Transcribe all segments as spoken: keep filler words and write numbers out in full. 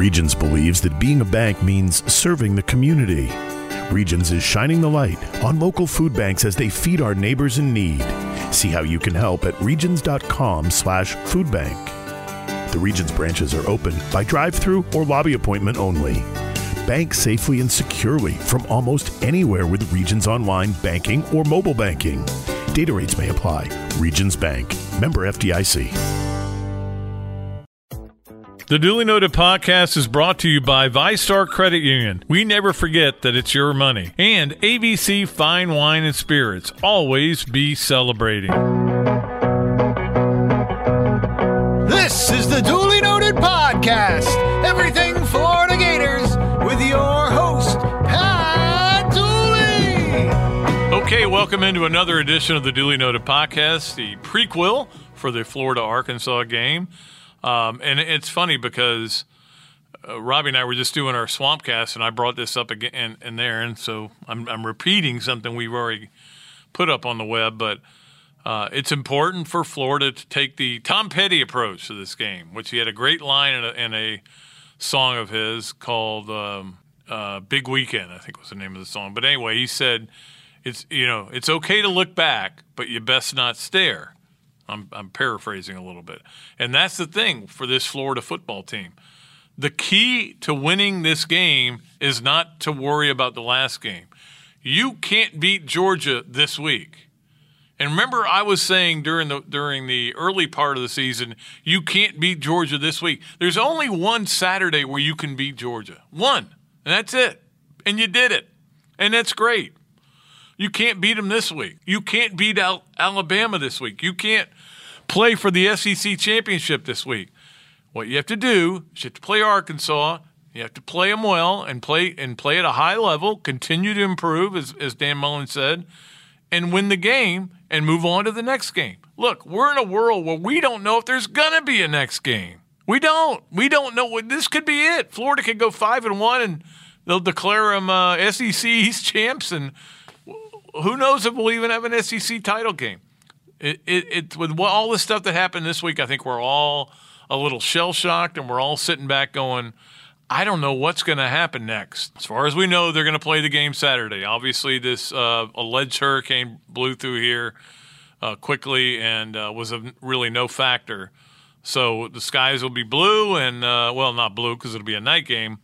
Regions believes that being a bank means serving the community. Regions is shining the light on local food banks as they feed our neighbors in need. See how you can help at regions.com slash food bank. The Regions branches are open by drive-thru or lobby appointment only. Bank safely and securely from almost anywhere with Regions online banking or mobile banking. Data rates may apply. Regions Bank. Member F D I C. The Dooley Noted Podcast is brought to you by Vistar Credit Union. We never forget that it's your money. And A B C Fine Wine and Spirits. Always be celebrating. This is the Dooley Noted Podcast. Everything Florida Gators with your host, Pat Dooley. Okay, welcome into another edition of the Dooley Noted Podcast, the prequel for the Florida-Arkansas game. Um, and it's funny because uh, Robbie and I were just doing our Swampcast, and I brought this up again in, in there, and so I'm, I'm repeating something we've already put up on the web, but uh, it's important for Florida to take the Tom Petty approach to this game, which he had a great line in a, in a song of his called um, uh, Big Weekend, I think was the name of the song. But anyway, he said, "It's you know, it's okay to look back, but you best not stare." I'm, I'm paraphrasing a little bit. And that's the thing for this Florida football team. The key to winning this game is not to worry about the last game. You can't beat Georgia this week. And remember, I was saying during the during the early part of the season, you can't beat Georgia this week. There's only one Saturday where you can beat Georgia. One. And that's it. And you did it. And that's great. You can't beat them this week. You can't beat Al- Alabama this week. You can't play for the S E C championship this week. What you have to do is you have to play Arkansas. You have to play them well and play and play at a high level, continue to improve, as, as Dan Mullen said, and win the game and move on to the next game. Look, we're in a world where we don't know if there's going to be a next game. We don't. We don't know. What, this could be it. Florida could go five and one, and they'll declare them uh, S E C East champs, and who knows if we'll even have an S E C title game. It, it, it with all the stuff that happened this week, I think we're all a little shell-shocked, and we're all sitting back going, I don't know what's going to happen next. As far as we know, they're going to play the game Saturday. Obviously, this uh, alleged hurricane blew through here uh, quickly and uh, was a, really no factor. So the skies will be blue, and uh, well, not blue because it'll be a night game.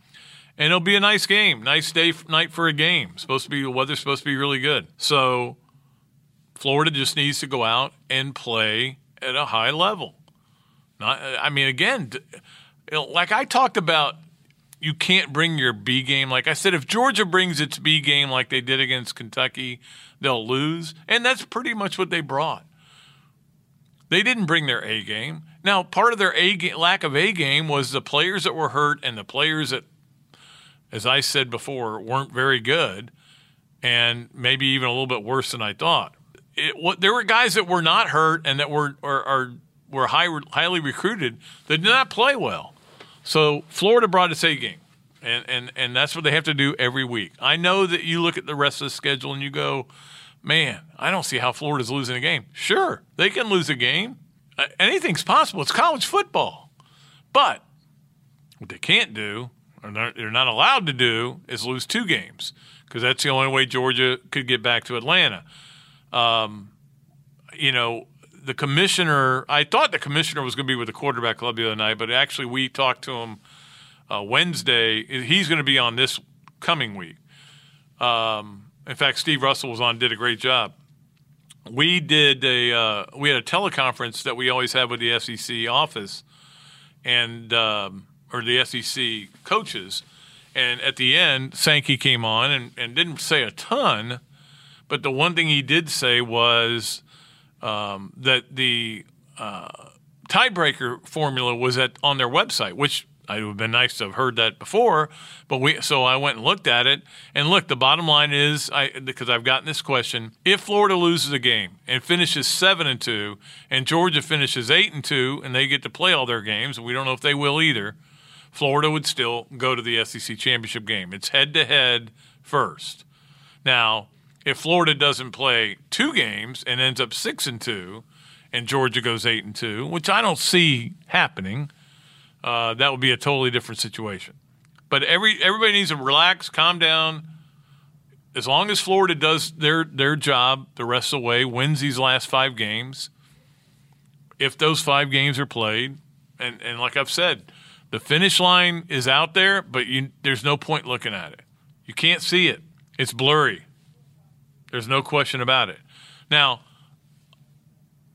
And it'll be a nice game, nice day, night for a game. Supposed to be the weather's supposed to be really good. So Florida just needs to go out and play at a high level. Not, I mean, again, like I talked about, you can't bring your B game. Like I said, if Georgia brings its B game like they did against Kentucky, they'll lose. And that's pretty much what they brought. They didn't bring their A game. Now, part of their A game, lack of A game was the players that were hurt and the players that, as I said before, weren't very good and maybe even a little bit worse than I thought. It, what, there were guys that were not hurt and that were are, are, were high, highly recruited that did not play well. So Florida brought its A game, and, and, and that's what they have to do every week. I know that you look at the rest of the schedule and you go, man, I don't see how Florida's losing a game. Sure, they can lose a game. Anything's possible. It's college football. But what they can't do, they're not allowed to do, is lose two games, because that's the only way Georgia could get back to Atlanta. Um, you know, the commissioner – I thought the commissioner was going to be with the quarterback club the other night, but actually we talked to him uh, Wednesday. He's going to be on this coming week. Um, in fact, Steve Russell was on, did a great job. We did a uh, – we had a teleconference that we always have with the S E C office, and um, – or the S E C coaches, and at the end, Sankey came on and, and didn't say a ton, but the one thing he did say was um, that the uh, tiebreaker formula was at on their website, which it would have been nice to have heard that before, but we so I went and looked at it, and look, the bottom line is, I because I've gotten this question, if Florida loses a game and finishes seven and two, and Georgia finishes eight and two, and they get to play all their games, and we don't know if they will either, Florida would still go to the S E C championship game. It's head-to-head first. Now, if Florida doesn't play two games and ends up six and two, and Georgia goes eight and two, which I don't see happening, uh, that would be a totally different situation. But every everybody needs to relax, calm down. As long as Florida does their their job the rest of the way, wins these last five games, if those five games are played, and, and like I've said, the finish line is out there, but you, there's no point looking at it. You can't see it. It's blurry. There's no question about it. Now,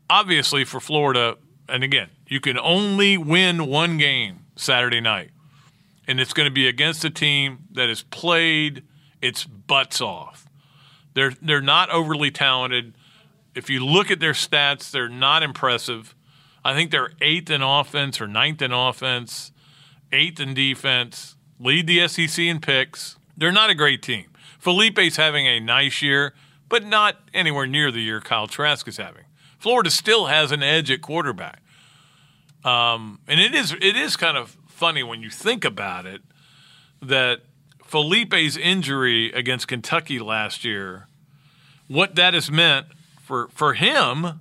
obviously for Florida, and again, you can only win one game Saturday night, and it's going to be against a team that has played its butts off. They're they're not overly talented. If you look at their stats, they're not impressive. I think they're eighth in offense or ninth in offense, eighth in defense, lead the S E C in picks. They're not a great team. Felipe's having a nice year, but not anywhere near the year Kyle Trask is having. Florida still has an edge at quarterback. Um, and it is it is kind of funny when you think about it that Felipe's injury against Kentucky last year, what that has meant for, for him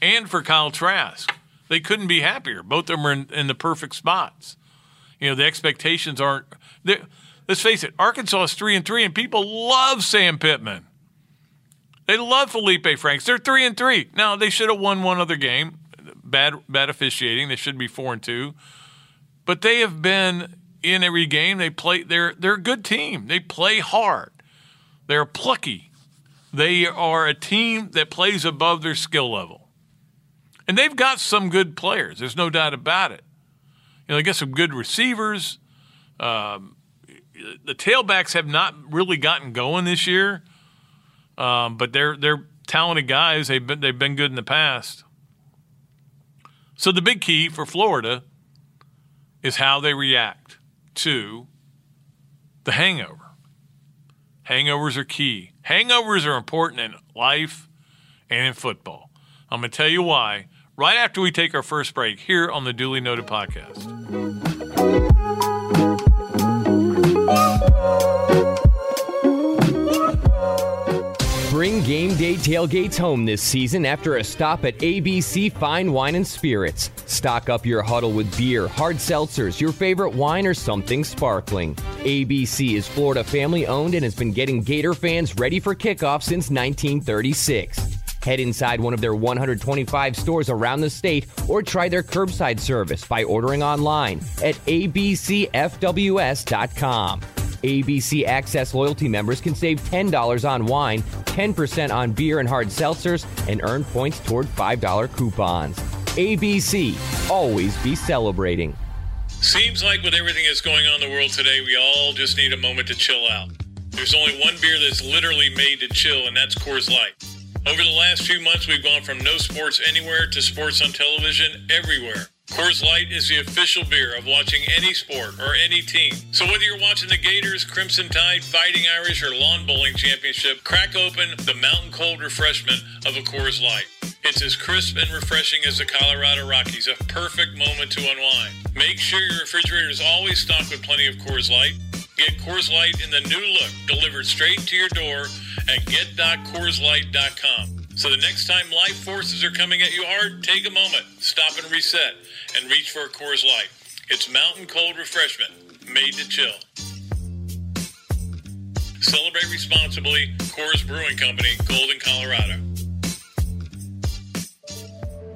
and for Kyle Trask. They couldn't be happier. Both of them are in, in the perfect spots. You know, the expectations aren't – let's face it, Arkansas is three and three, and people love Sam Pittman. They love Felipe Franks. They're three and three. Now, they should have won one other game. Bad bad officiating. They should be four and two. But they have been in every game. They play. They're, they're a good team. They play hard. They're plucky. They are a team that plays above their skill level. And they've got some good players. There's no doubt about it. You know, they got some good receivers. Um, the tailbacks have not really gotten going this year, um, but they're they're talented guys. They've been they've been good in the past. So the big key for Florida is how they react to the hangover. Hangovers are key. Hangovers are important in life and in football. I'm going to tell you why right after we take our first break here on the Dooley Noted Podcast. Bring game day tailgates home this season after a stop at A B C Fine Wine and Spirits. Stock up your huddle with beer, hard seltzers, your favorite wine, or something sparkling. A B C is Florida family owned and has been getting Gator fans ready for kickoff since nineteen thirty-six. Head inside one of their one hundred twenty-five stores around the state or try their curbside service by ordering online at A B C F W S dot com. A B C Access loyalty members can save ten dollars on wine, ten percent on beer and hard seltzers, and earn points toward five dollar coupons. A B C, always be celebrating. Seems like with everything that's going on in the world today, we all just need a moment to chill out. There's only one beer that's literally made to chill, and that's Coors Light. Over the last few months, we've gone from no sports anywhere to sports on television everywhere. Coors Light is the official beer of watching any sport or any team. So whether you're watching the Gators, Crimson Tide, Fighting Irish, or Lawn Bowling Championship, crack open the mountain cold refreshment of a Coors Light. It's as crisp and refreshing as the Colorado Rockies, a perfect moment to unwind. Make sure your refrigerator is always stocked with plenty of Coors Light. Get Coors Light in the new look, delivered straight to your door at get dot coors light dot com. So the next time life forces are coming at you hard, take a moment, stop and reset, and reach for a Coors Light. It's mountain cold refreshment, made to chill. Celebrate responsibly. Coors Brewing Company, Golden, Colorado.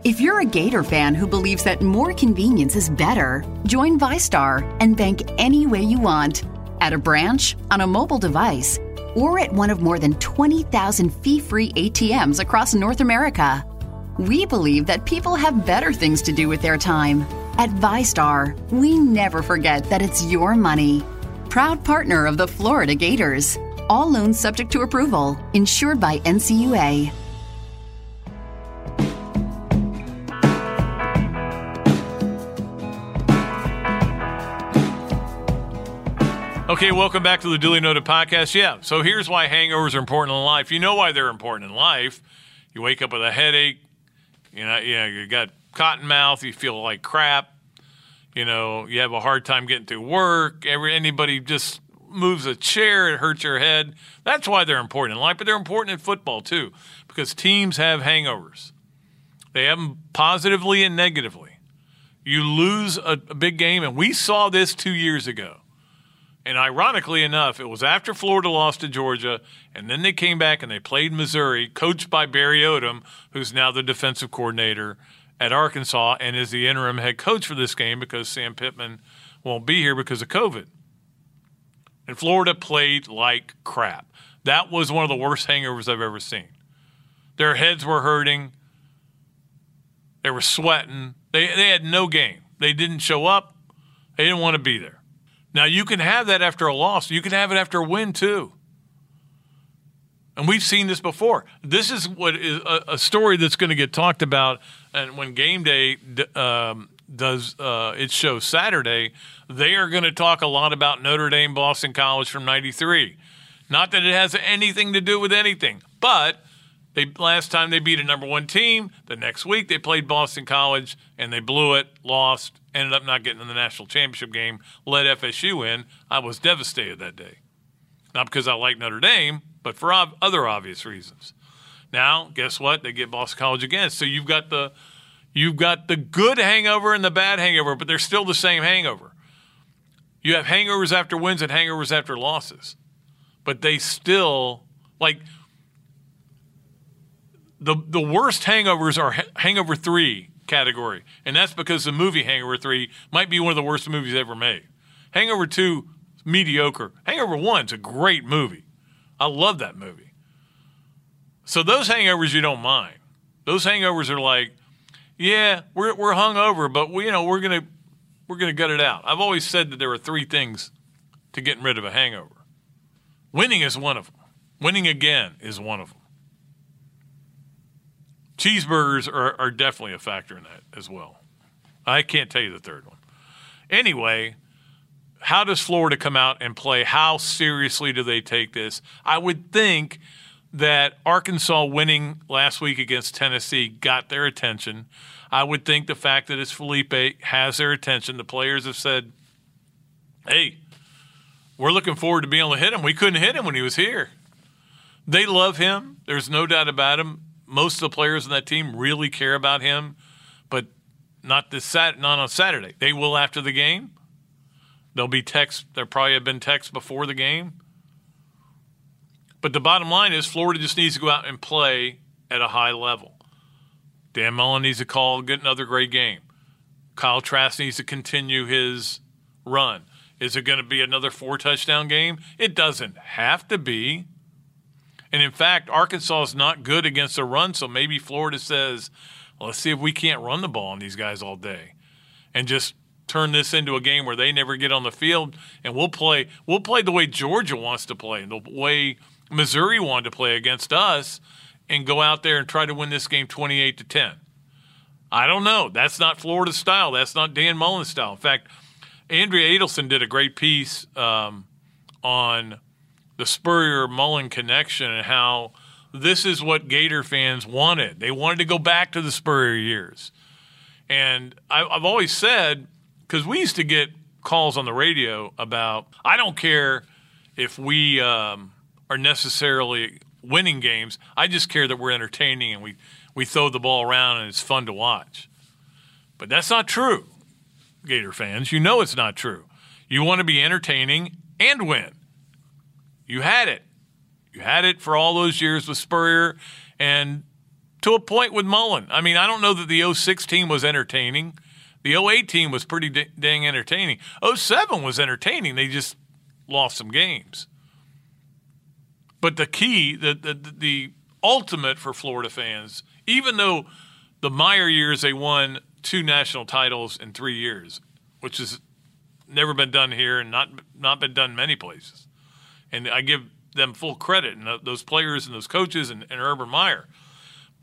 If you're a Gator fan who believes that more convenience is better, join Vistar and bank any way you want. At a branch, on a mobile device, or at one of more than twenty thousand fee-free A T Ms across North America. We believe that people have better things to do with their time. At Vistar, we never forget that it's your money. Proud partner of the Florida Gators. All loans subject to approval. Insured by N C U A. Okay, welcome back to the Dooley Noted Podcast. Yeah, so here's why hangovers are important in life. You know why they're important in life. You wake up with a headache. You know, you know, you got cotton mouth. You feel like crap. You know, you have a hard time getting through work. Every anybody just moves a chair, it hurts your head. That's why they're important in life, but they're important in football too because teams have hangovers. They have them positively and negatively. You lose a, a big game, and we saw this two years ago. And ironically enough, it was after Florida lost to Georgia, and then they came back and they played Missouri, coached by Barry Odom, who's now the defensive coordinator at Arkansas and is the interim head coach for this game because Sam Pittman won't be here because of COVID. And Florida played like crap. That was one of the worst hangovers I've ever seen. Their heads were hurting. They were sweating. They, they had no game. They didn't show up. They didn't want to be there. Now, you can have that after a loss. You can have it after a win, too. And we've seen this before. This is what is a, a story that's going to get talked about. And when Game Day um, does uh, its show Saturday, they are going to talk a lot about Notre Dame, Boston College from ninety-three. Not that it has anything to do with anything, but they last time they beat a number one team, the next week they played Boston College, and they blew it, lost, ended up not getting in the national championship game, let F S U in. I was devastated that day. Not because I like Notre Dame, but for ob- other obvious reasons. Now, guess what? They get Boston College again. So you've got the you've got the good hangover and the bad hangover, but they're still the same hangover. You have hangovers after wins and hangovers after losses. But they still, like, the the worst hangovers are Hangover three category. And that's because the movie Hangover three might be one of the worst movies ever made. Hangover two is mediocre. Hangover one is a great movie. I love that movie. So those hangovers you don't mind. Those hangovers are like, yeah, we're we're hungover, but we, you know, we're gonna we're gonna gut it out. I've always said that there are three things to getting rid of a hangover. Winning is one of them. Winning again is one of them. Cheeseburgers are, are definitely a factor in that as well. I can't tell you the third one. Anyway, how does Florida come out and play? How seriously do they take this? I would think that Arkansas winning last week against Tennessee got their attention. I would think the fact that it's Felipe has their attention. The players have said, hey, we're looking forward to being able to hit him. We couldn't hit him when he was here. They love him. There's no doubt about him. Most of the players on that team really care about him, but not this Sat, not on Saturday. They will after the game. There'll be texts. There probably have been texts before the game. But the bottom line is Florida just needs to go out and play at a high level. Dan Mullen needs to call, get another great game. Kyle Trask needs to continue his run. Is it going to be another four-touchdown game? It doesn't have to be. And, in fact, Arkansas is not good against the run, so maybe Florida says, well, let's see if we can't run the ball on these guys all day and just turn this into a game where they never get on the field, and we'll play we'll play the way Georgia wants to play and the way Missouri wanted to play against us and go out there and try to win this game twenty-eight to ten. I don't know. That's not Florida style. That's not Dan Mullen style. In fact, Andrea Adelson did a great piece um, on the Spurrier-Mullen connection and how this is what Gator fans wanted. They wanted to go back to the Spurrier years. And I, I've always said, because we used to get calls on the radio about, I don't care if we um, are necessarily winning games. I just care that we're entertaining and we, we throw the ball around and it's fun to watch. But that's not true. Gator fans, you know it's not true. You want to be entertaining and win. You had it. You had it for all those years with Spurrier and to a point with Mullen. I mean, I don't know that the oh six team was entertaining. The oh eight team was pretty dang entertaining. oh seven was entertaining. They just lost some games. But the key, the the, the ultimate for Florida fans, even though the Meyer years they won two national titles in three years, which has never been done here and not not been done many places. And I give them full credit, and those players and those coaches and, and Urban Meyer.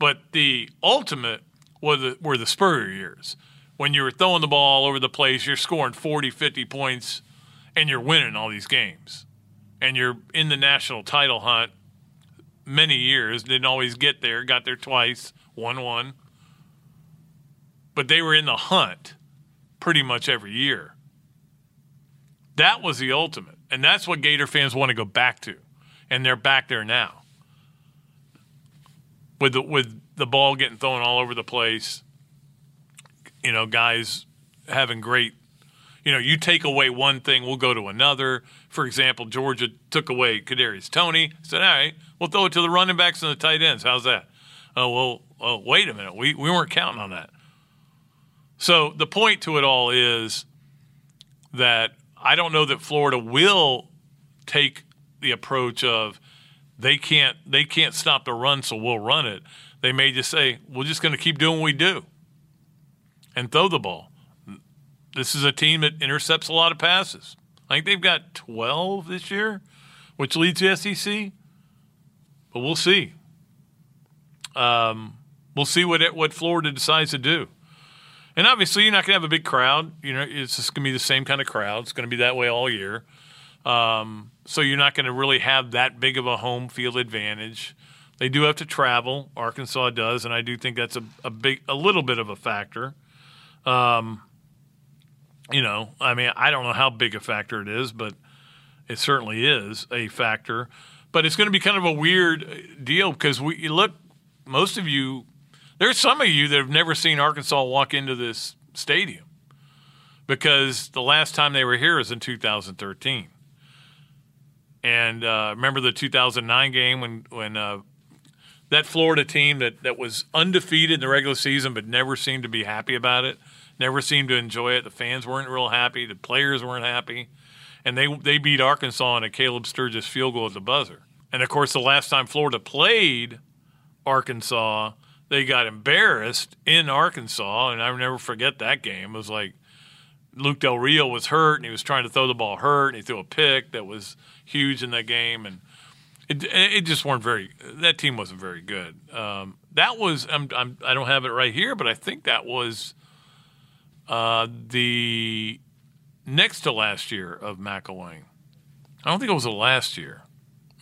But the ultimate were the, were the Spurrier years, when you were throwing the ball all over the place, you're scoring forty, fifty points, and you're winning all these games. And you're in the national title hunt many years, didn't always get there, got there twice, one one. But they were in the hunt pretty much every year. That was the ultimate. And that's what Gator fans want to go back to, and they're back there now. With the, with the ball getting thrown all over the place, you know, guys having great – you know, you take away one thing, we'll go to another. For example, Georgia took away Kadarius Toney. Said, all right, we'll throw it to the running backs and the tight ends. How's that? Oh, well, oh, wait a minute. We, we weren't counting on that. So the point to it all is that I don't know that Florida will take the approach of they can't they can't stop the run, so we'll run it. They may just say, we're just going to keep doing what we do and throw the ball. This is a team that intercepts a lot of passes. I think they've got twelve this year, which leads the S E C. But we'll see. Um, we'll see what it, what Florida decides to do. And obviously, you're not going to have a big crowd. You know, it's just going to be the same kind of crowd. It's going to be that way all year. Um, so you're not going to really have that big of a home field advantage. They do have to travel. Arkansas does, and I do think that's a, a big, a little bit of a factor. Um, you know, I mean, I don't know how big a factor it is, but it certainly is a factor. But it's going to be kind of a weird deal because we you look. Most of you. There's some of you that have never seen Arkansas walk into this stadium because the last time they were here was in two thousand thirteen. And uh, remember the two thousand nine game when when uh, that Florida team that, that was undefeated in the regular season but never seemed to be happy about it, never seemed to enjoy it. The fans weren't real happy. The players weren't happy. And they, they beat Arkansas on a Caleb Sturgis field goal at the buzzer. And, of course, the last time Florida played Arkansas – they got embarrassed in Arkansas, and I'll never forget that game. It was like Luke Del Rio was hurt, and he was trying to throw the ball hurt, and he threw a pick that was huge in that game. And it, it just weren't very – that team wasn't very good. Um, that was I'm, – I'm, I don't have it right here, but I think that was uh, the next to last year of McElwain. I don't think it was the last year.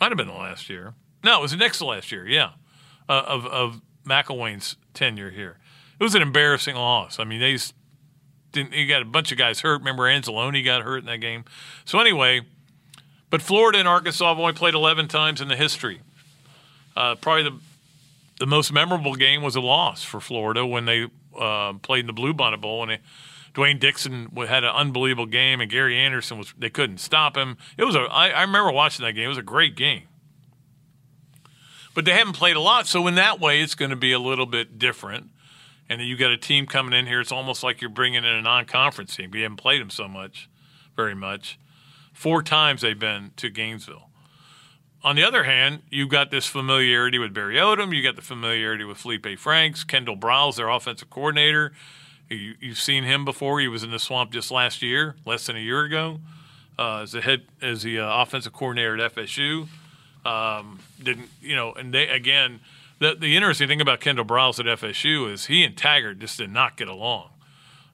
Might have been the last year. No, it was the next to last year, yeah, uh, of, of – McElwain's tenure here. It was an embarrassing loss. I mean, they didn't. You got a bunch of guys hurt. Remember, Anzalone got hurt in that game. So anyway, but Florida and Arkansas have only played eleven times in the history. Uh, probably the the most memorable game was a loss for Florida when they uh, played in the Bluebonnet Bowl, and they, Dwayne Dixon had an unbelievable game, and Gary Anderson was. They couldn't stop him. It was a. I, I remember watching that game. It was a great game. But they haven't played a lot, so in that way, it's going to be a little bit different. And then you got a team coming in here. It's almost like you're bringing in a non-conference team. You haven't played them so much, very much. Four times they've been to Gainesville. On the other hand, you've got this familiarity with Barry Odom. You got the familiarity with Felipe Franks, Kendall Briles, their offensive coordinator. You, you've seen him before. He was in the swamp just last year, less than a year ago, uh, as the head, as the uh, offensive coordinator at F S U. Um, didn't you know? And they again, the the interesting thing about Kendall Briles at F S U is he and Taggart just did not get along.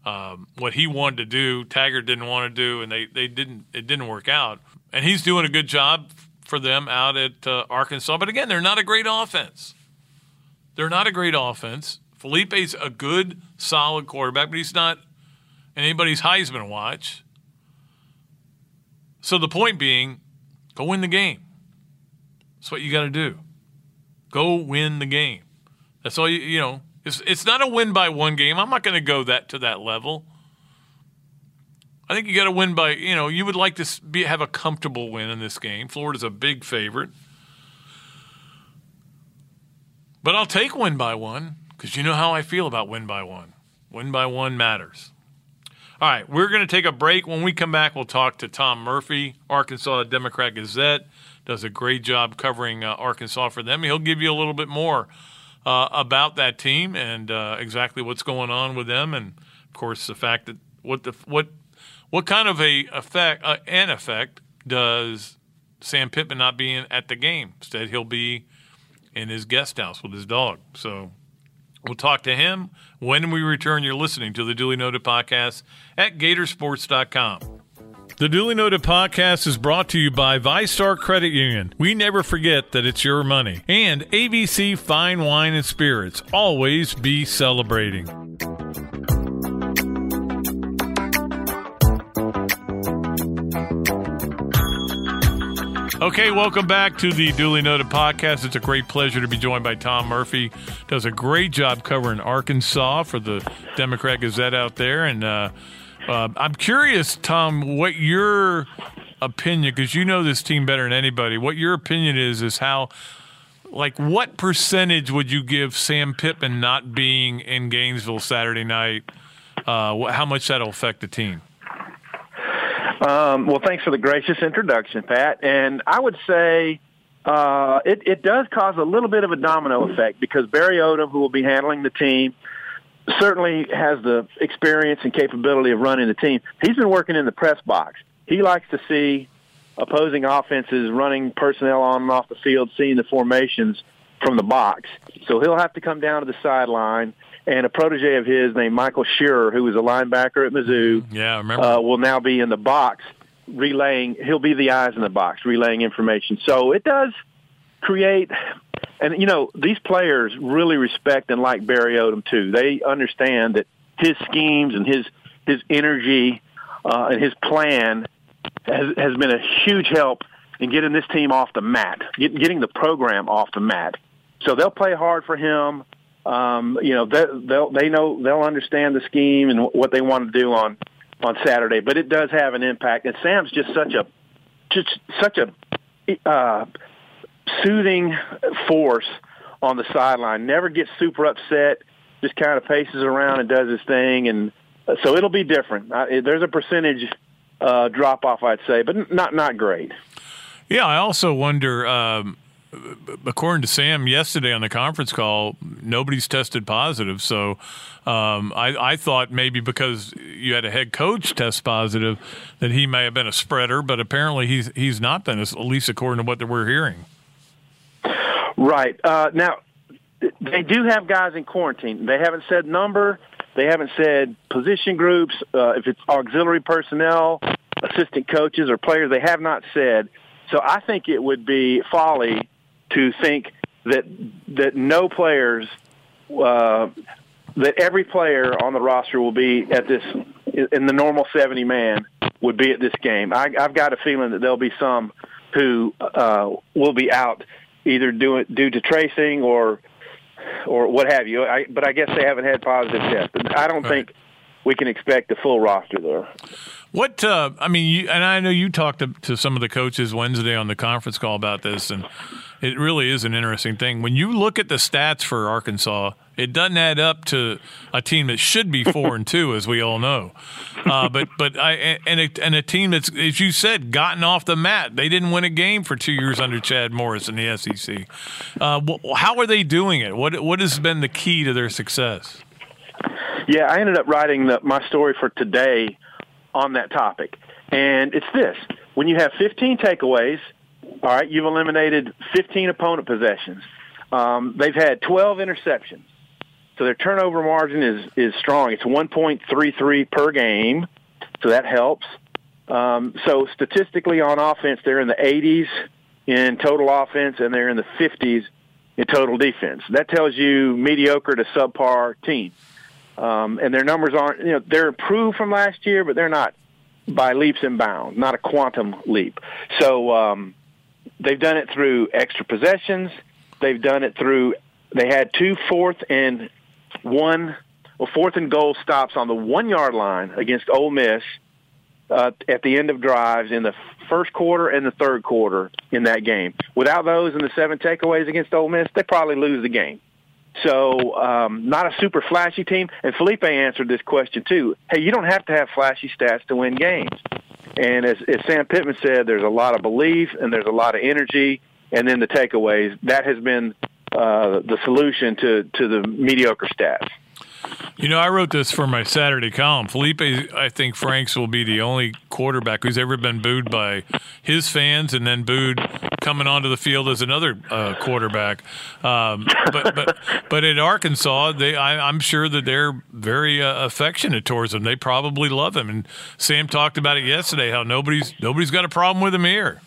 Um, what he wanted to do, Taggart didn't want to do, and they, they didn't. It didn't work out. And he's doing a good job for them out at uh, Arkansas. But again, they're not a great offense. They're not a great offense. Felipe's a good, solid quarterback, but he's not anybody's Heisman watch. So the point being, go win the game. That's what you got to do. Go win the game. That's all you, you know, it's it's not a win by one game. I'm not going to go that to that level. I think you got to win by, you know, you would like to be, have a comfortable win in this game. Florida's a big favorite. But I'll take win by one because you know how I feel about win by one. Win by one matters. All right, we're going to take a break. When we come back, we'll talk to Tom Murphy, Arkansas Democrat Gazette. Does a great job covering uh, Arkansas for them. He'll give you a little bit more uh, about that team and uh, exactly what's going on with them, and of course the fact that what the what what kind of a effect uh, an effect does Sam Pittman not being at the game? Instead, he'll be in his guest house with his dog. So we'll talk to him when we return. You're listening to the Dooley Noted Podcast at Gatorsports dot com. The Dooley Noted Podcast is brought to you by Vistar Credit Union. We never forget that it's your money. And A B C Fine Wine and Spirits. Always be celebrating. Okay, welcome back to the Dooley Noted Podcast. It's a great pleasure to be joined by Tom Murphy. Does a great job covering Arkansas for the Democrat Gazette out there. And, uh, Uh, I'm curious, Tom, what your opinion, because you know this team better than anybody, what your opinion is is how, like, what percentage would you give Sam Pittman not being in Gainesville Saturday night? Uh, how much that'll affect the team? Um, well, thanks for the gracious introduction, Pat. And I would say uh, it, it does cause a little bit of a domino effect because Barry Odom, who will be handling the team, certainly has the experience and capability of running the team. He's been working in the press box. He likes to see opposing offenses running personnel on and off the field, seeing the formations from the box. So he'll have to come down to the sideline. And a protege of his named Michael Shearer, who was a linebacker at Mizzou, yeah, I remember. Uh, will now be in the box relaying. He'll be the eyes in the box relaying information. So it does create, and, you know, these players really respect and like Barry Odom, too. They understand that his schemes and his his energy uh, and his plan has, has been a huge help in getting this team off the mat, getting the program off the mat. So they'll play hard for him. Um, you know, they, they'll, they know they'll understand the scheme and what they want to do on, on Saturday, but it does have an impact. And Sam's just such a just such a uh, soothing force on the sideline. Never gets super upset. Just kind of paces around and does his thing. And so it'll be different. I, there's a percentage uh, drop off, I'd say, but not not great. Yeah, I also wonder. Um... According to Sam yesterday on the conference call, nobody's tested positive. So um, I, I thought maybe because you had a head coach test positive that he may have been a spreader, but apparently he's he's not been, at least according to what we're hearing. Right. Uh, now, they do have guys in quarantine. They haven't said number. They haven't said position groups. Uh, if it's auxiliary personnel, assistant coaches, or players, they have not said. So I think it would be folly to think that that no players, uh, that every player on the roster will be at this, in the normal seventy man, would be at this game. I, I've got a feeling that there'll be some who uh, will be out either due, due to tracing or or what have you. I, but I guess they haven't had positive tests. But I don't think we can expect a full roster there. What uh, I mean, you, and I know you talked to, to some of the coaches Wednesday on the conference call about this, and it really is an interesting thing. When you look at the stats for Arkansas, it doesn't add up to a team that should be four and two, as we all know. Uh, but but I and a, and a team that's, as you said, gotten off the mat. They didn't win a game for two years under Chad Morris in the S E C. Uh, how are they doing it? What what has been the key to their success? Yeah, I ended up writing the, my story for today on that topic, and it's this: when you have fifteen takeaways, all right, you've eliminated fifteen opponent possessions. Um, they've had twelve interceptions, so their turnover margin is is strong. It's one point three three per game, so that helps. Um, so statistically on offense, they're in the eighties in total offense, and they're in the fifties in total defense. That tells you mediocre to subpar team. Um, and their numbers aren't, you know, they're improved from last year, but they're not by leaps and bounds, not a quantum leap. So um, they've done it through extra possessions. They've done it through, they had two fourth and one, or fourth and goal stops on the one-yard line against Ole Miss uh, at the end of drives in the first quarter and the third quarter in that game. Without those and the seven takeaways against Ole Miss, they probably lose the game. So um, not a super flashy team. And Felipe answered this question, too. Hey, you don't have to have flashy stats to win games. And as, as Sam Pittman said, there's a lot of belief and there's a lot of energy. And then the takeaways, that has been uh, the solution to, to the mediocre stats. You know, I wrote this for my Saturday column. Felipe, I think Franks will be the only quarterback who's ever been booed by his fans and then booed coming onto the field as another uh, quarterback. Um, but but but at Arkansas, they I, I'm sure that they're very uh, affectionate towards him. They probably love him. And Sam talked about it yesterday, how nobody's nobody's got a problem with him here.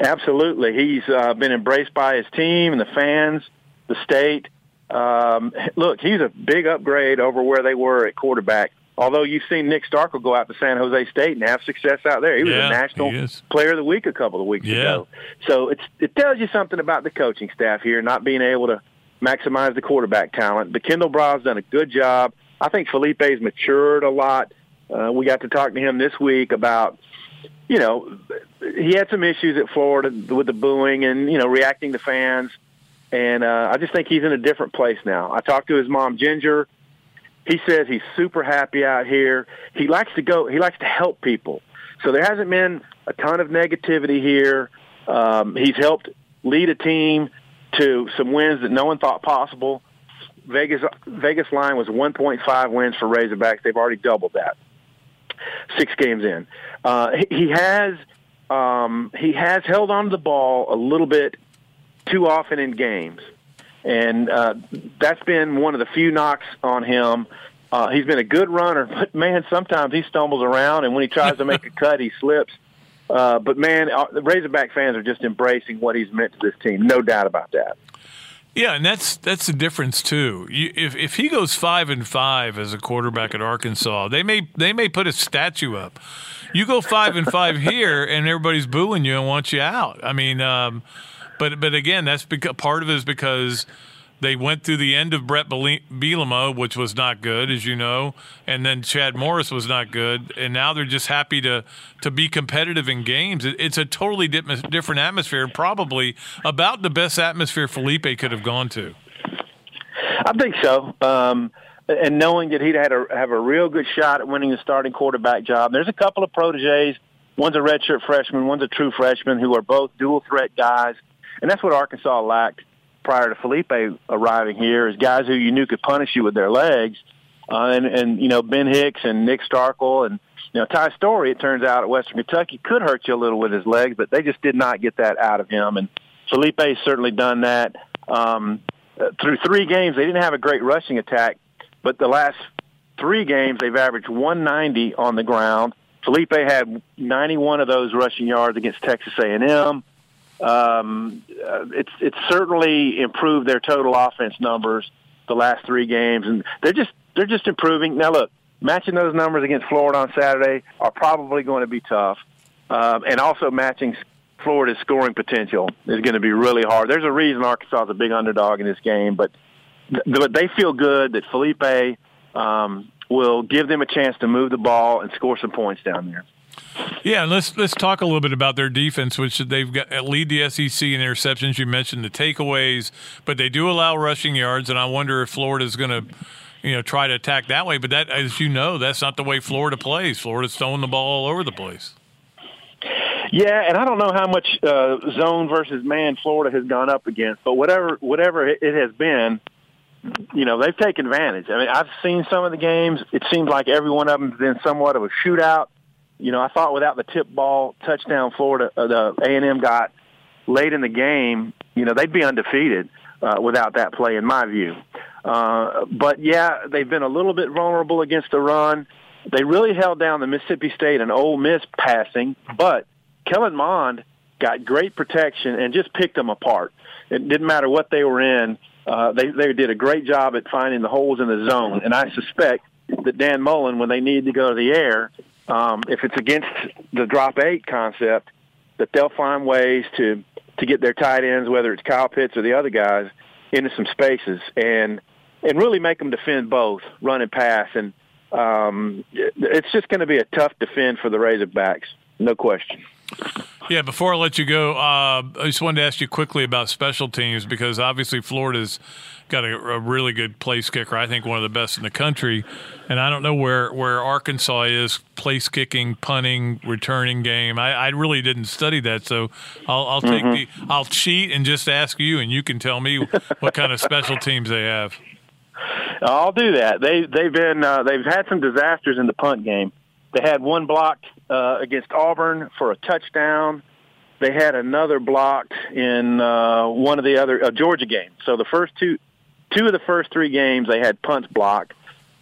Absolutely. He's uh, been embraced by his team and the fans, the state. Um, look, he's a big upgrade over where they were at quarterback. Although you've seen Nick Starkel go out to San Jose State and have success out there. He was yeah, a national player of the week a couple of weeks yeah. ago. So it's, it tells you something about the coaching staff here, not being able to maximize the quarterback talent. But Kendall Briles done a good job. I think Felipe's matured a lot. Uh, we got to talk to him this week about, you know, he had some issues at Florida with the booing and, you know, reacting to fans. And uh, I just think he's in a different place now. I talked to his mom, Ginger. He says he's super happy out here. He likes to go. He likes to help people. So there hasn't been a ton of negativity here. Um, he's helped lead a team to some wins that no one thought possible. Vegas Vegas line was one point five wins for Razorbacks. They've already doubled that six games in. Uh, he, he has um, he has held on to the ball a little bit too often in games, and uh, that's been one of the few knocks on him. Uh, he's been a good runner, but, man, sometimes he stumbles around, and when he tries to make a cut, he slips. Uh, but, man, the Razorback fans are just embracing what he's meant to this team, no doubt about that. Yeah, and that's that's the difference too. You, if if he goes five and five as a quarterback at Arkansas, they may they may put a statue up. You go five and five here, and everybody's booing you and wants you out. I mean, um, but but again, that's because, part of it is because they went through the end of Brett Bielema, which was not good, as you know, and then Chad Morris was not good, and now they're just happy to to be competitive in games. It's a totally different atmosphere, and probably about the best atmosphere Felipe could have gone to. I think so. Um, and knowing that he'd had a, have a real good shot at winning the starting quarterback job, there's a couple of proteges. One's a redshirt freshman, one's a true freshman, who are both dual-threat guys, and that's what Arkansas lacked prior to Felipe arriving here, is guys who you knew could punish you with their legs. Uh, and, and, you know, Ben Hicks and Nick Starkel and, you know, Ty Story, it turns out, at Western Kentucky could hurt you a little with his legs, but they just did not get that out of him. And Felipe's certainly done that. Um, through three games, they didn't have a great rushing attack, but the last three games they've averaged one ninety on the ground. Felipe had ninety-one of those rushing yards against Texas A and M. Um, uh, it's it's certainly improved their total offense numbers the last three games, and they're just they're just improving. Now, look, matching those numbers against Florida on Saturday are probably going to be tough, um, and also matching Florida's scoring potential is going to be really hard. There's a reason Arkansas is a big underdog in this game, but th- but they feel good that Felipe um, will give them a chance to move the ball and score some points down there. Yeah, and let's let's talk a little bit about their defense, which they've got lead the S E C in interceptions. You mentioned the takeaways, but they do allow rushing yards, and I wonder if Florida's going to, you know, try to attack that way. But that, as you know, that's not the way Florida plays. Florida's throwing the ball all over the place. Yeah, and I don't know how much uh, zone versus man Florida has gone up against, but whatever whatever it has been, you know, they've taken advantage. I mean, I've seen some of the games. It seems like every one of them has been somewhat of a shootout. You know, I thought without the tip ball touchdown Florida, uh, the A and M got late in the game, you know, they'd be undefeated uh, without that play, in my view. Uh, but, yeah, they've been a little bit vulnerable against the run. They really held down the Mississippi State and Ole Miss passing, but Kellen Mond got great protection and just picked them apart. It didn't matter what they were in. Uh, they, they did a great job at finding the holes in the zone, and I suspect that Dan Mullen, when they need to go to the air – Um, if it's against the drop eight concept, that they'll find ways to, to get their tight ends, whether it's Kyle Pitts or the other guys, into some spaces and and really make them defend both, run and pass. And um, it's just going to be a tough defend for the Razorbacks, no question. Yeah, before I let you go, uh, I just wanted to ask you quickly about special teams, because obviously Florida's got a, a really good place kicker. I think one of the best in the country. And I don't know where, where Arkansas is, place kicking, punting, returning game. I, I really didn't study that, so I'll, I'll take mm-hmm. the I'll cheat and just ask you, and you can tell me what kind of special teams they have. I'll do that. They they've been uh, they've had some disasters in the punt game. They had one blocked uh, against Auburn for a touchdown. They had another blocked in uh, one of the other uh, Georgia games. So the first two, two of the first three games, they had punts blocked.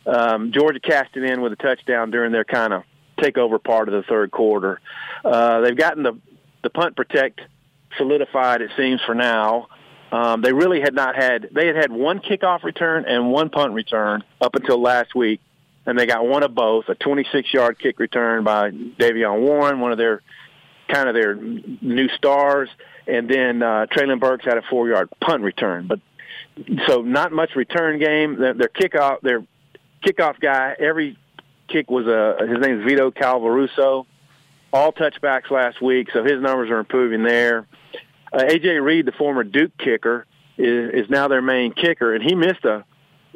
Um, Georgia cashed it in with a touchdown during their kind of takeover part of the third quarter. Uh, they've gotten the the punt protect solidified, it seems, for now. Um, they really had not had they had had one kickoff return and one punt return up until last week. And they got one of both, a twenty-six-yard kick return by Davion Warren, one of their kind of their new stars, and then uh, Traylon Burks had a four-yard punt return. But so not much return game. Their, their kickoff, their kickoff guy, every kick was a, his name is Vito Calvaruso. All touchbacks last week, so his numbers are improving there. Uh, A J Reed, the former Duke kicker, is, is now their main kicker, and he missed a,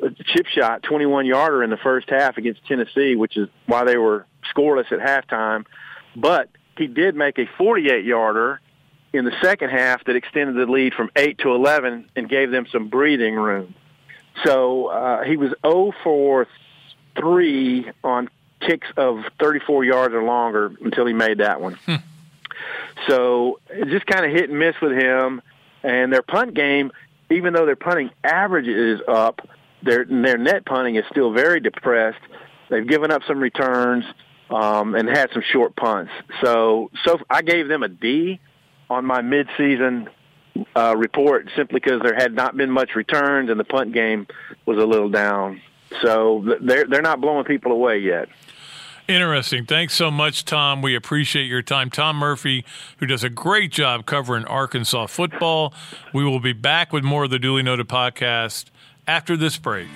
a chip shot, twenty-one yarder in the first half against Tennessee, which is why they were scoreless at halftime. But he did make a forty-eight yarder in the second half that extended the lead from eight to eleven and gave them some breathing room. So uh, he was zero for three on kicks of thirty-four yards or longer until he made that one. Hmm. So just kind of hit and miss with him. And their punt game, even though their punting average is up, their their net punting is still very depressed. They've given up some returns um, and had some short punts. So so I gave them a D on my midseason uh, report simply because there had not been much returns and the punt game was a little down. So they're they're not blowing people away yet. Interesting. Thanks so much, Tom. We appreciate your time. Tom Murphy, who does a great job covering Arkansas football. We will be back with more of the Dooley Noted Podcast after this break.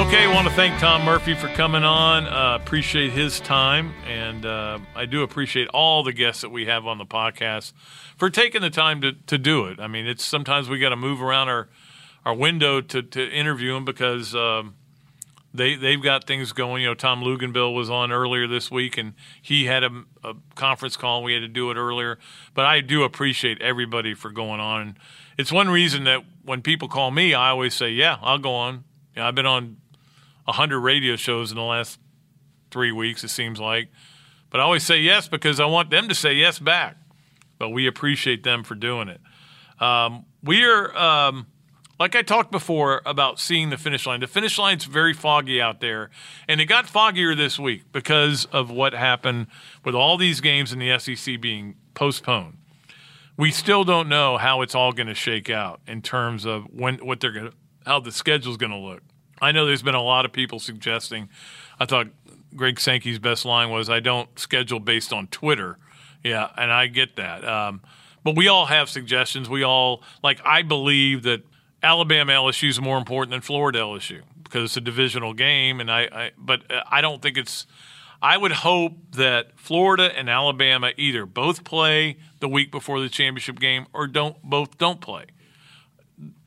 Okay, I want to thank Tom Murphy for coming on. Uh, appreciate his time, and uh, I do appreciate all the guests that we have on the podcast for taking the time to, to do it. I mean, it's sometimes we got to move around our, our window to, to interview them because um, they, they've got things going. You know, Tom Luganville was on earlier this week, and he had a, a conference call. We had to do it earlier. But I do appreciate everybody for going on. It's one reason that when people call me, I always say, yeah, I'll go on. You know, I've been on one hundred radio shows in the last three weeks, it seems like. But I always say yes because I want them to say yes back. But we appreciate them for doing it. Um, we are, um, like I talked before, about seeing the finish line. The finish line's very foggy out there. And it got foggier this week because of what happened with all these games in the S E C being postponed. We still don't know how it's all going to shake out in terms of when what they're going to, how the schedule's going to look. I know there's been a lot of people suggesting. I thought Greg Sankey's best line was, I don't schedule based on Twitter. Yeah, and I get that. Um, but we all have suggestions. We all – like I believe that Alabama L S U is more important than Florida L S U because it's a divisional game. And I, I but I don't think it's – I would hope that Florida and Alabama either both play the week before the championship game or don't both don't play.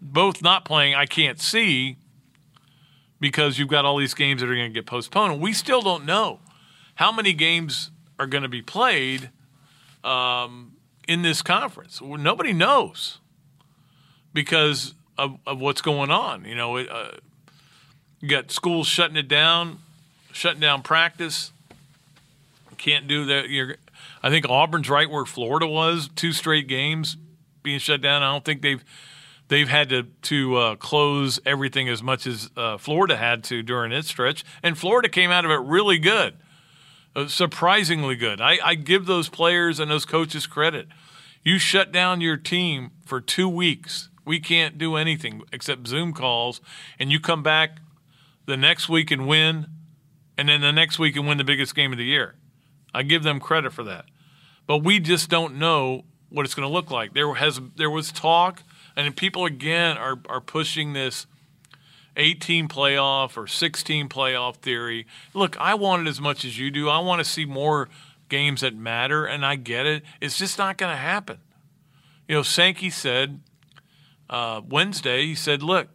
Both not playing I can't see – because you've got all these games that are going to get postponed. We still don't know how many games are going to be played um, in this conference. Nobody knows because of, of what's going on. You know, uh, you got schools shutting it down, shutting down practice. You can't do that. You're, I think Auburn's right where Florida was, two straight games being shut down. I don't think they've – They've had to, to uh, close everything as much as uh, Florida had to during its stretch, and Florida came out of it really good, uh, surprisingly good. I, I give those players and those coaches credit. You shut down your team for two weeks. We can't do anything except Zoom calls, and you come back the next week and win, and then the next week and win the biggest game of the year. I give them credit for that. But we just don't know what it's going to look like. There has there was talk. And people, again, are, are pushing this eighteen playoff or sixteen playoff theory. Look, I want it as much as you do. I want to see more games that matter, and I get it. It's just not going to happen. You know, Sankey said uh, Wednesday, he said, look,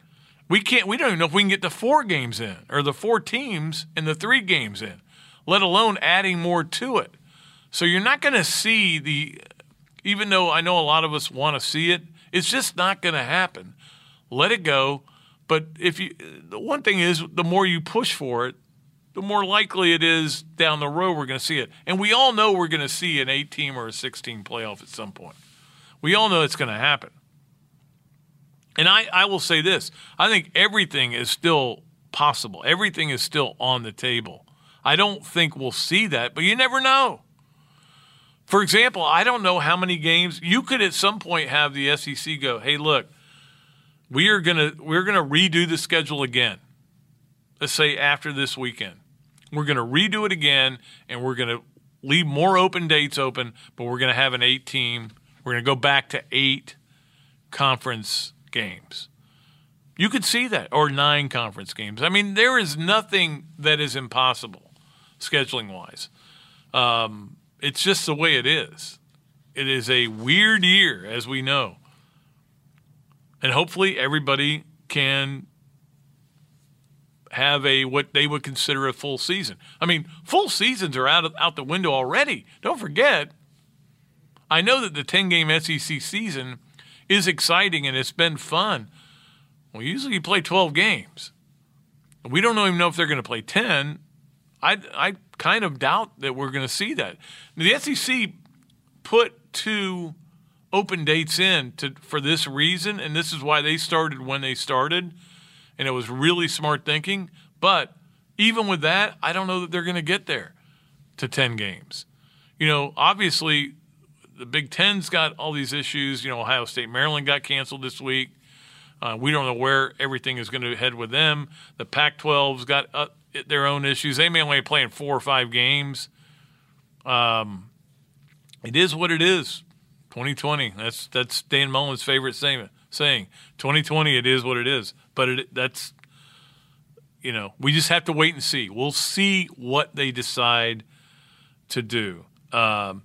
we can't. We don't even know if we can get the four games in or the four teams and the three games in, let alone adding more to it. So you're not going to see the – even though I know a lot of us want to see it, it's just not going to happen. Let it go. But if you, the one thing is, the more you push for it, the more likely it is down the road we're going to see it. And we all know we're going to see an eight-team or a sixteen playoff at some point. We all know it's going to happen. And I, I will say this. I think everything is still possible. Everything is still on the table. I don't think we'll see that, but you never know. For example, I don't know how many games you could at some point have the S E C go, hey, look, we are gonna we're gonna redo the schedule again. Let's say after this weekend. We're gonna redo it again and we're gonna leave more open dates open, but we're going to have an eight-team. We're going to go back to eight conference games. You could see that, or nine conference games. I mean, there is nothing that is impossible scheduling-wise. Um, it's just the way it is. It is a weird year, as we know. And hopefully everybody can have a what they would consider a full season. I mean, full seasons are out of, out the window already. Don't forget, I know that the ten-game S E C season is exciting and it's been fun. Well, usually you play twelve games. We don't even know if they're going to play ten. I, I kind of doubt that we're going to see that. The S E C put two open dates in to, for this reason, and this is why they started when they started, and it was really smart thinking. But even with that, I don't know that they're going to get there to ten games. You know, obviously the Big Ten's got all these issues. You know, Ohio State, Maryland got canceled this week. Uh, we don't know where everything is going to head with them. The Pac twelve's got uh, their own issues. They may only be playing four or five games. Um, it is what it is. twenty twenty. That's that's Dan Mullen's favorite saying. Saying twenty twenty, it is what it is. But it, that's, you know, we just have to wait and see. We'll see what they decide to do. Um,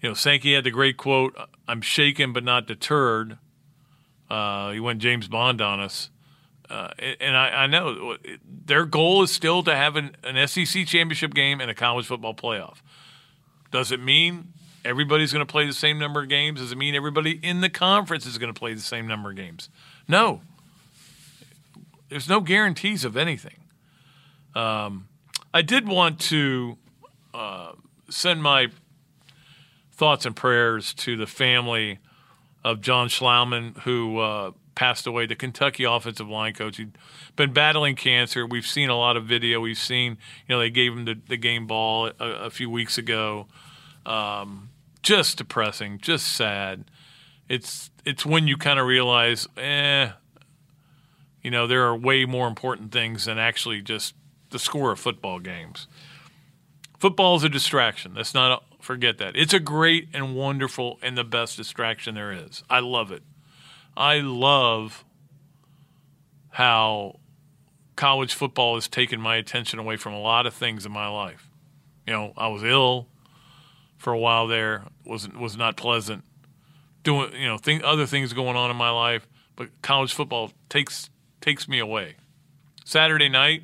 you know, Sankey had the great quote, "I'm shaken but not deterred." Uh, he went James Bond on us. Uh, and I, I know their goal is still to have an, an S E C championship game and a college football playoff. Does it mean everybody's going to play the same number of games? Does it mean everybody in the conference is going to play the same number of games? No. There's no guarantees of anything. Um, I did want to uh, send my thoughts and prayers to the family of John Schlauman, who uh, passed away, the Kentucky offensive line coach. He'd been battling cancer. We've seen a lot of video. We've seen, you know, they gave him the, the game ball a, a few weeks ago. Um, just depressing, just sad. It's it's when you kind of realize, eh, you know, there are way more important things than actually just the score of football games. Football is a distraction. Let's not – forget that. It's a great and wonderful and the best distraction there is. I love it. I love how college football has taken my attention away from a lot of things in my life. You know, I was ill for a while there. Wasn't was not pleasant. Doing, you know, thing, other things going on in my life, but college football takes takes me away. Saturday night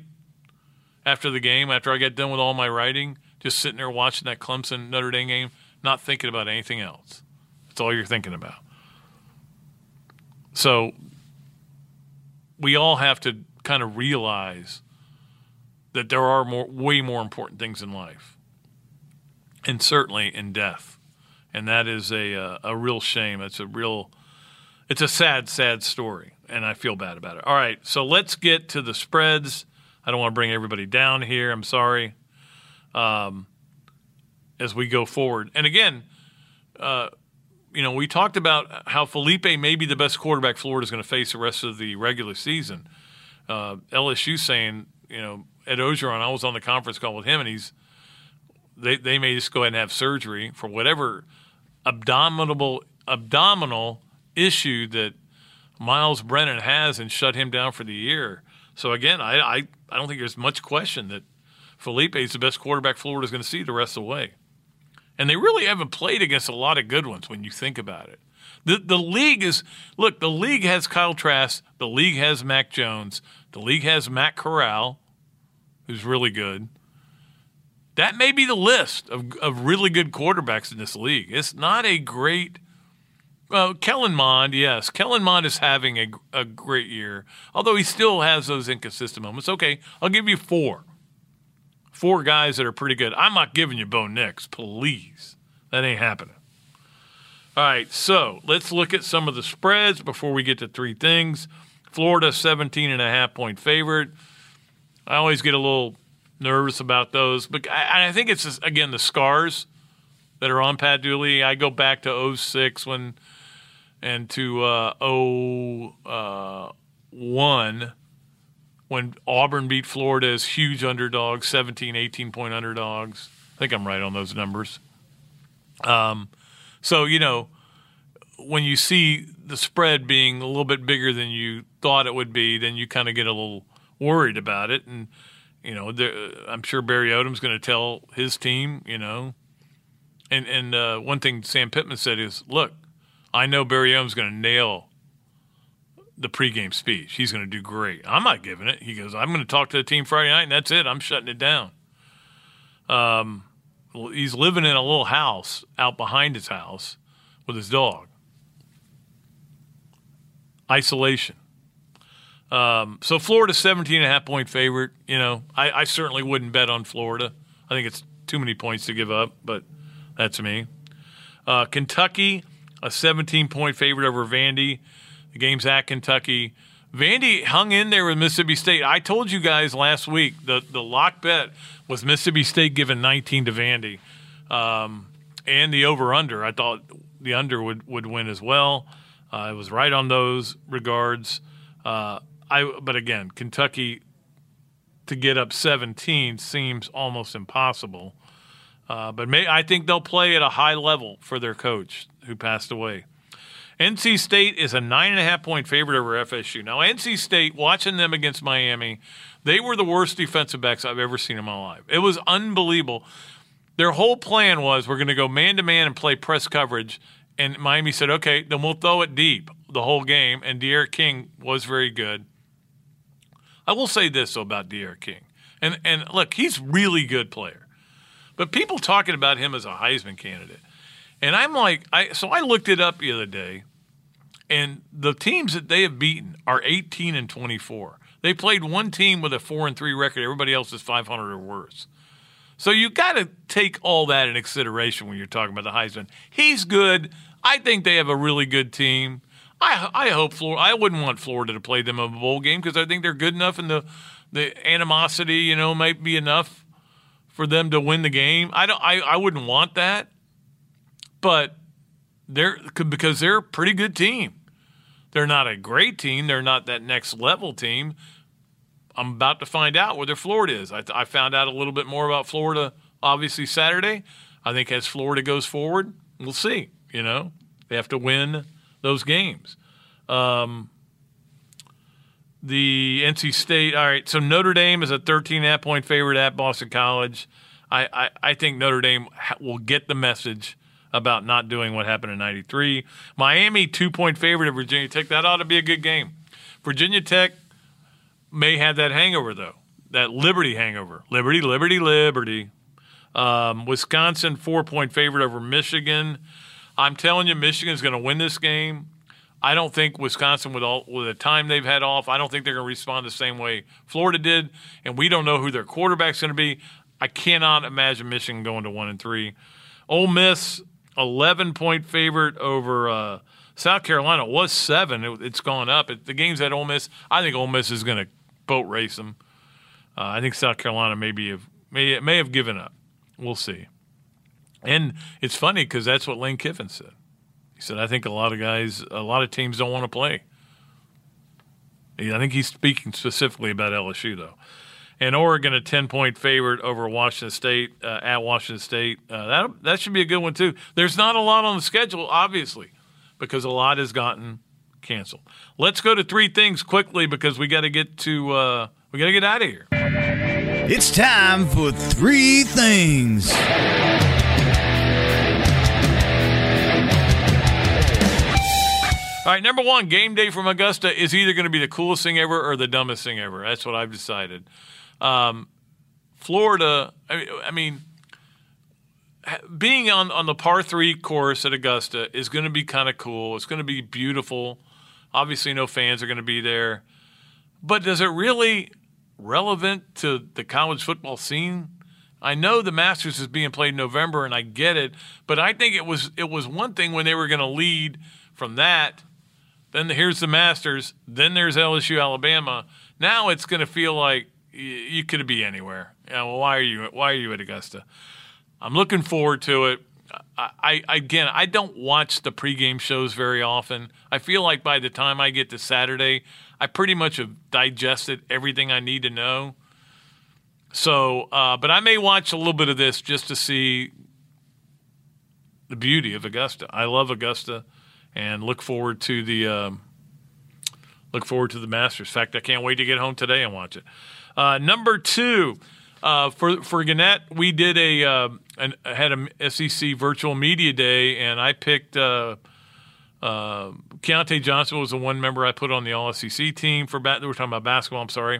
after the game, after I got done with all my writing, just sitting there watching that Clemson-Notre Dame game, not thinking about anything else. That's all you're thinking about. So we all have to kind of realize that there are more, way more important things in life, and certainly in death. And that is a uh, a real shame. It's a real – it's a sad, sad story, and I feel bad about it. All right, so let's get to the spreads. I don't want to bring everybody down here. I'm sorry. Um, as we go forward. And again, uh, you know, we talked about how Felipe may be the best quarterback Florida's going to face the rest of the regular season. Uh, L S U saying, you know, Ed Ogeron, I was on the conference call with him, and he's they, they may just go ahead and have surgery for whatever abdominal, abdominal issue that Miles Brennan has and shut him down for the year. So, again, I, I, I don't think there's much question that Felipe is the best quarterback Florida's going to see the rest of the way. And they really haven't played against a lot of good ones when you think about it. The the league is – look, the league has Kyle Trask. The league has Mac Jones. The league has Matt Corral, who's really good. That may be the list of, of really good quarterbacks in this league. It's not a great uh, – Kellen Mond, yes. Kellen Mond is having a, a great year, although he still has those inconsistent moments. Okay, I'll give you four. Four guys that are pretty good. I'm not giving you Bo Nix, please. That ain't happening. All right, so let's look at some of the spreads before we get to three things. Florida, seventeen and a half point favorite. I always get a little nervous about those, but I, I think it's, just, again, the scars that are on Pat Dooley. I go back to oh six when, and to uh, oh one. When Auburn beat Florida as huge underdogs, seventeen, eighteen-point underdogs. think I'm right on those numbers. Um, so, you know, when you see the spread being a little bit bigger than you thought it would be, then you kind of get a little worried about it. And, you know, there, I'm sure Barry Odom's going to tell his team, you know. And and uh, one thing Sam Pittman said is, look, I know Barry Odom's going to nail the pregame speech. He's going to do great. I'm not giving it. He goes, I'm going to talk to the team Friday night, and that's it. I'm shutting it down. Um, he's living in a little house out behind his house with his dog. Isolation. Um, so Florida's seventeen and a half point favorite. You know, I, I certainly wouldn't bet on Florida. I think it's too many points to give up, but that's me. Uh, Kentucky, a seventeen point favorite over Vandy. The game's at Kentucky. Vandy hung in there with Mississippi State. I told you guys last week the, the lock bet was Mississippi State giving nineteen to Vandy. Um, and the over-under. I thought the under would, would win as well. Uh, I was right on those regards. Uh, I, but again, Kentucky to get up seventeen seems almost impossible. Uh, but may, I think they'll play at a high level for their coach who passed away. N C State is a nine and a half point favorite over F S U. Now, N C State, watching them against Miami, they were the worst defensive backs I've ever seen in my life. It was unbelievable. Their whole plan was we're going to go man-to-man and play press coverage. And Miami said, okay, then we'll throw it deep the whole game. And De'Aaron King was very good. I will say this, though, about De'Aaron King. And, and look, he's a really good player. But people talking about him as a Heisman candidate. And I'm like, I so I looked it up the other day, and the teams that they have beaten are eighteen and twenty-four. They played one team with a four and three record. Everybody else is five hundred or worse. So you got to take all that in consideration when you're talking about the Heisman. He's good. I think they have a really good team. I I hope Florida. I wouldn't want Florida to play them in a bowl game because I think they're good enough, and the the animosity, you know, might be enough for them to win the game. I don't. I, I wouldn't want that. But they're because they're a pretty good team. They're not a great team. They're not that next level team. I'm about to find out whether Florida is. I, I found out a little bit more about Florida, obviously, Saturday. I think as Florida goes forward, we'll see. You know, they have to win those games. Um, the N C State, all right, so Notre Dame is a thirteen and a half point favorite at Boston College. I, I, I think Notre Dame will get the message about not doing what happened in ninety-three. Miami, two-point favorite of Virginia Tech. That ought to be a good game. Virginia Tech may have that hangover, though, that Liberty hangover. Liberty, Liberty, Liberty. Um, Wisconsin, four-point favorite over Michigan. I'm telling you, Michigan's going to win this game. I don't think Wisconsin, with, all, with the time they've had off, I don't think they're going to respond the same way Florida did, and we don't know who their quarterback's going to be. I cannot imagine Michigan going to one and three. Ole Miss, eleven point favorite over uh, South Carolina. It was seven. It, it's gone up. It, the game's at Ole Miss. I think Ole Miss is going to boat race them. Uh, I think South Carolina maybe have, may, may have given up. We'll see. And it's funny because that's what Lane Kiffin said. He said, I think a lot of guys, a lot of teams don't want to play. I think he's speaking specifically about L S U, though. And Oregon, a ten point favorite over Washington State, uh, at Washington State. Uh, that that should be a good one, too. There's not a lot on the schedule, obviously, because a lot has gotten canceled. Let's go to three things quickly because we got to get to uh, we got to get out of here. It's time for three things. All right, number one, game day from Augusta is either going to be the coolest thing ever or the dumbest thing ever. That's what I've decided. Um, Florida, I, I mean, being on, on the par three course at Augusta is going to be kind of cool. It's going to be beautiful. Obviously, no fans are going to be there. But is it really relevant to the college football scene? I know the Masters is being played in November, and I get it. But I think it was it was one thing when they were going to lead from that. Then the, here's the Masters. Then there's L S U, Alabama. Now it's going to feel like, you could be anywhere. Yeah, well, why are you? Why are you at Augusta? I'm looking forward to it. I, I again, I don't watch the pregame shows very often. I feel like by the time I get to Saturday, I pretty much have digested everything I need to know. So, uh, but I may watch a little bit of this just to see the beauty of Augusta. I love Augusta, and look forward to the um, look forward to the Masters. In fact, I can't wait to get home today and watch it. Uh, number two, uh, for for Gannett, we did a uh, an, had a S E C virtual media day, and I picked uh, uh, Keontae Johnson was the one member I put on the All S E C team for bat. We're talking about basketball. I'm sorry.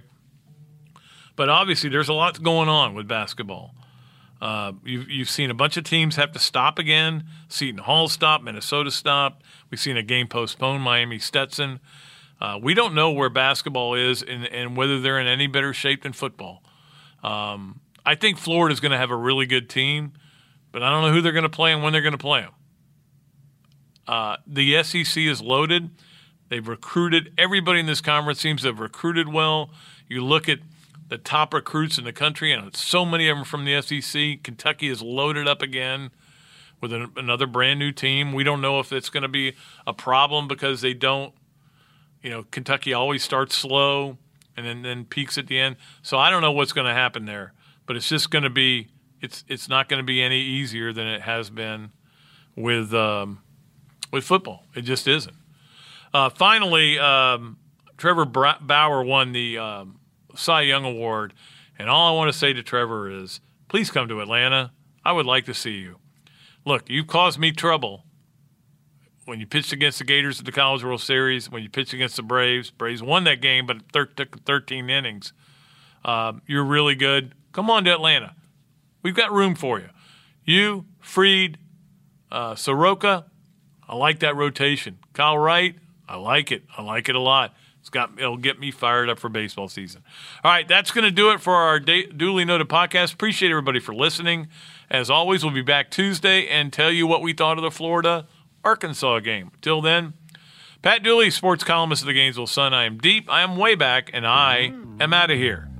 But obviously, there's a lot going on with basketball. Uh, you've, you've seen a bunch of teams have to stop again. Seton Hall stopped. Minnesota stopped. We've seen a game postponed, Miami Stetson. Uh, we don't know where basketball is and, and whether they're in any better shape than football. Um, I think Florida's going to have a really good team, but I don't know who they're going to play and when they're going to play them. Uh, the S E C is loaded. They've recruited. Everybody in this conference seems to have recruited well. You look at the top recruits in the country, and so many of them from the S E C. Kentucky is loaded up again with an, another brand-new team. We don't know if it's going to be a problem because they don't, you know, Kentucky always starts slow and then, then peaks at the end. So I don't know what's going to happen there, but it's just going to be it's, – it's not going to be any easier than it has been with um, with football. It just isn't. Uh, finally, um, Trevor Bra- Bauer won the um, – Cy Young Award, and all I want to say to Trevor is, please come to Atlanta. I would like to see you. Look, you've caused me trouble when you pitched against the Gators at the College World Series, when you pitched against the Braves. Braves won that game, but it took thirteen innings. Uh, you're really good. Come on to Atlanta. We've got room for you. You, Freed, uh, Soroka, I like that rotation. Kyle Wright, I like it. I like it a lot. It's got, it'll get me fired up for baseball season. All right, that's going to do it for our da- Dooley Noted Podcast. Appreciate everybody for listening. As always, we'll be back Tuesday and tell you what we thought of the Florida-Arkansas game. Till then, Pat Dooley, sports columnist of the Gainesville Sun. I am deep, I am way back, and I am out of here.